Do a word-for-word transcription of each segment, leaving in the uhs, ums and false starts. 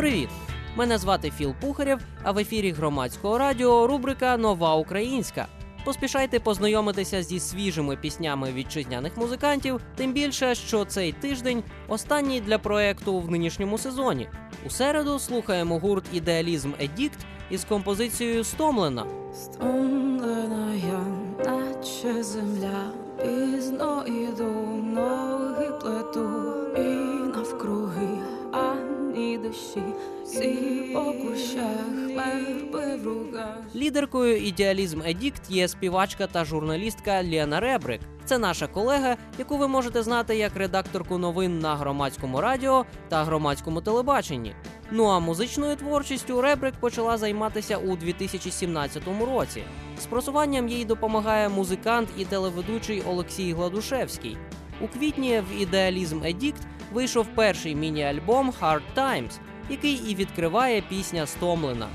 Привіт! Мене звати Філ Пухарєв, а в ефірі громадського радіо рубрика «Нова українська». Поспішайте познайомитися зі свіжими піснями вітчизняних музикантів, тим більше, що цей тиждень останній для проєкту в нинішньому сезоні. У середу слухаємо гурт «Idealism Addict» із композицією «Стомлена». Стомлена я, наче земля, пізно іду, ноги плету, і навкруги ані дощі. Лідеркою «Idealism Addict» є співачка та журналістка Ліна Ребрик. Це наша колега, яку ви можете знати як редакторку новин на громадському радіо та громадському телебаченні. Ну а музичною творчістю Ребрик почала займатися у дві тисячі сімнадцятому році. З просуванням їй допомагає музикант і телеведучий Олексій Гладушевський. У квітні в «Idealism Addict» вийшов перший міні-альбом «Hard Times», який і відкриває пісня «Стомлена».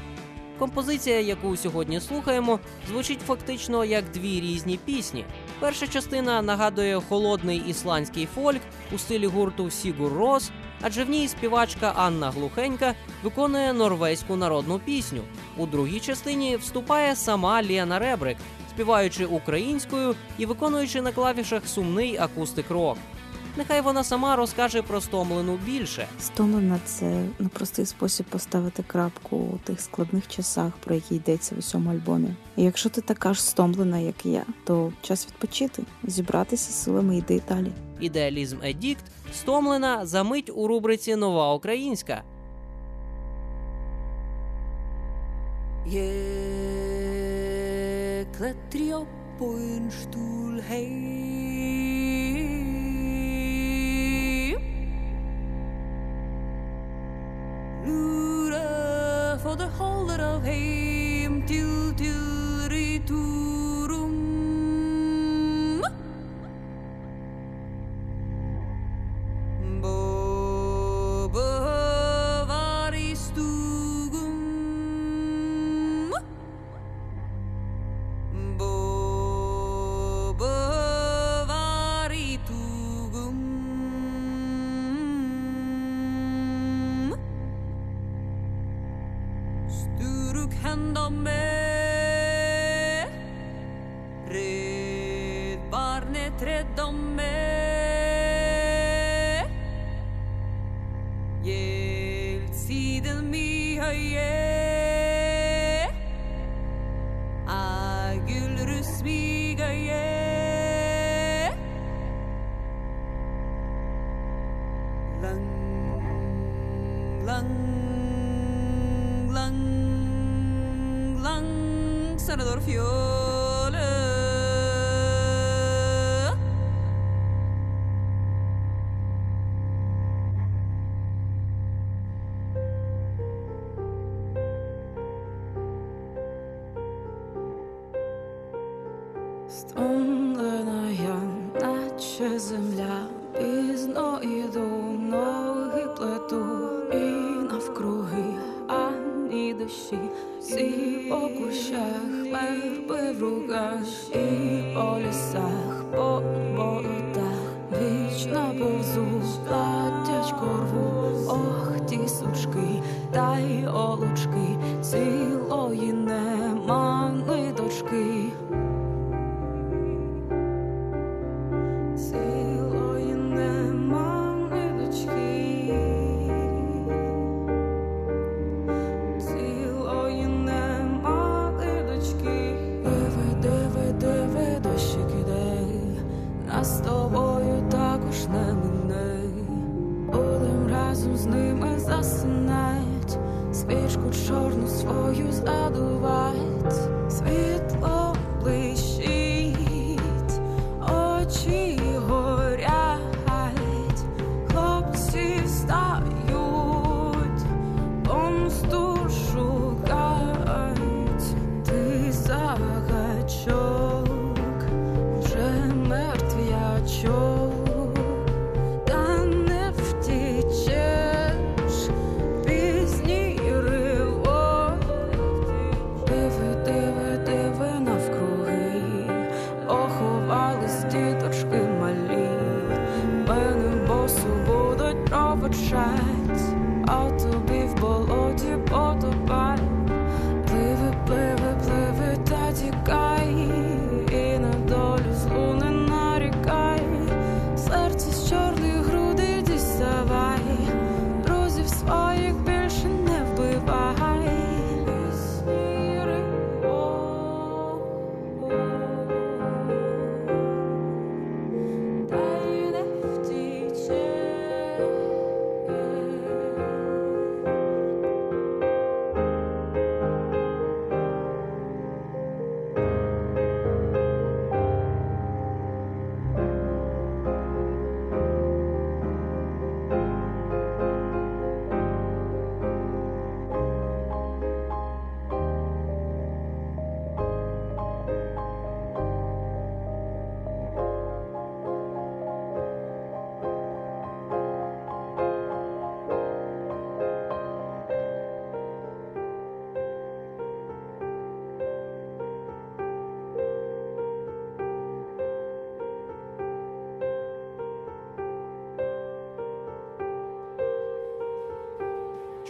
Композиція, яку сьогодні слухаємо, звучить фактично як дві різні пісні. Перша частина нагадує холодний ісландський фольк у стилі гурту «Сігур Рос», адже в ній співачка Анна Глухенька виконує норвезьку народну пісню. У другій частині вступає сама Ліна Ребрик, співаючи українською і виконуючи на клавішах сумний акустик-рок. Нехай вона сама розкаже про «Стомлену» більше. «Стомлена» – це непростий спосіб поставити крапку у тих складних часах, про які йдеться в усьому альбомі. І якщо ти така ж стомлена, як і я, то час відпочити, зібратися силами і йти далі. «Idealism Addict», «Стомлена» за мить у рубриці «Нова українська». «Ég klætri upp á en stúl heim. Lure for the holder of heim till till returum. Bobo var i stugum. Bobo var i tugum. Sturuk hända med, red barnet rädda med, hjälp siden mi höje, a gulrus mi göje, lang, lang. Senador Fiole Стомлена я, наче земля, пізно іду, ноги плету, і навкруги ані дощі. І по кущах, верби в руках, і по лісах, по болотах. Вічно повзу, платячку рву, ох, ті сучки, та й олучки, цілої нема ниточки. Свічку чорну свою задувать, світло блищить, очі горять, хлопці встають, помсту шукають. Ти загачок, вже мертвячок. Out to be full.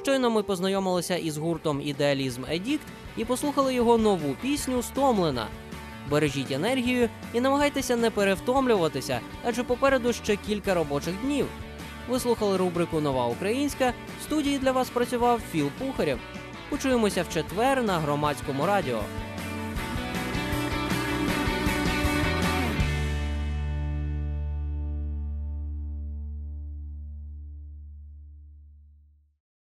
Щойно ми познайомилися із гуртом Idealism Addict і послухали його нову пісню «Стомлена». Бережіть енергію і намагайтеся не перевтомлюватися, адже попереду ще кілька робочих днів. Ви слухали рубрику «Нова українська». В студії для вас працював Філ Пухарєв. Почуємося в четвер на Громадському радіо.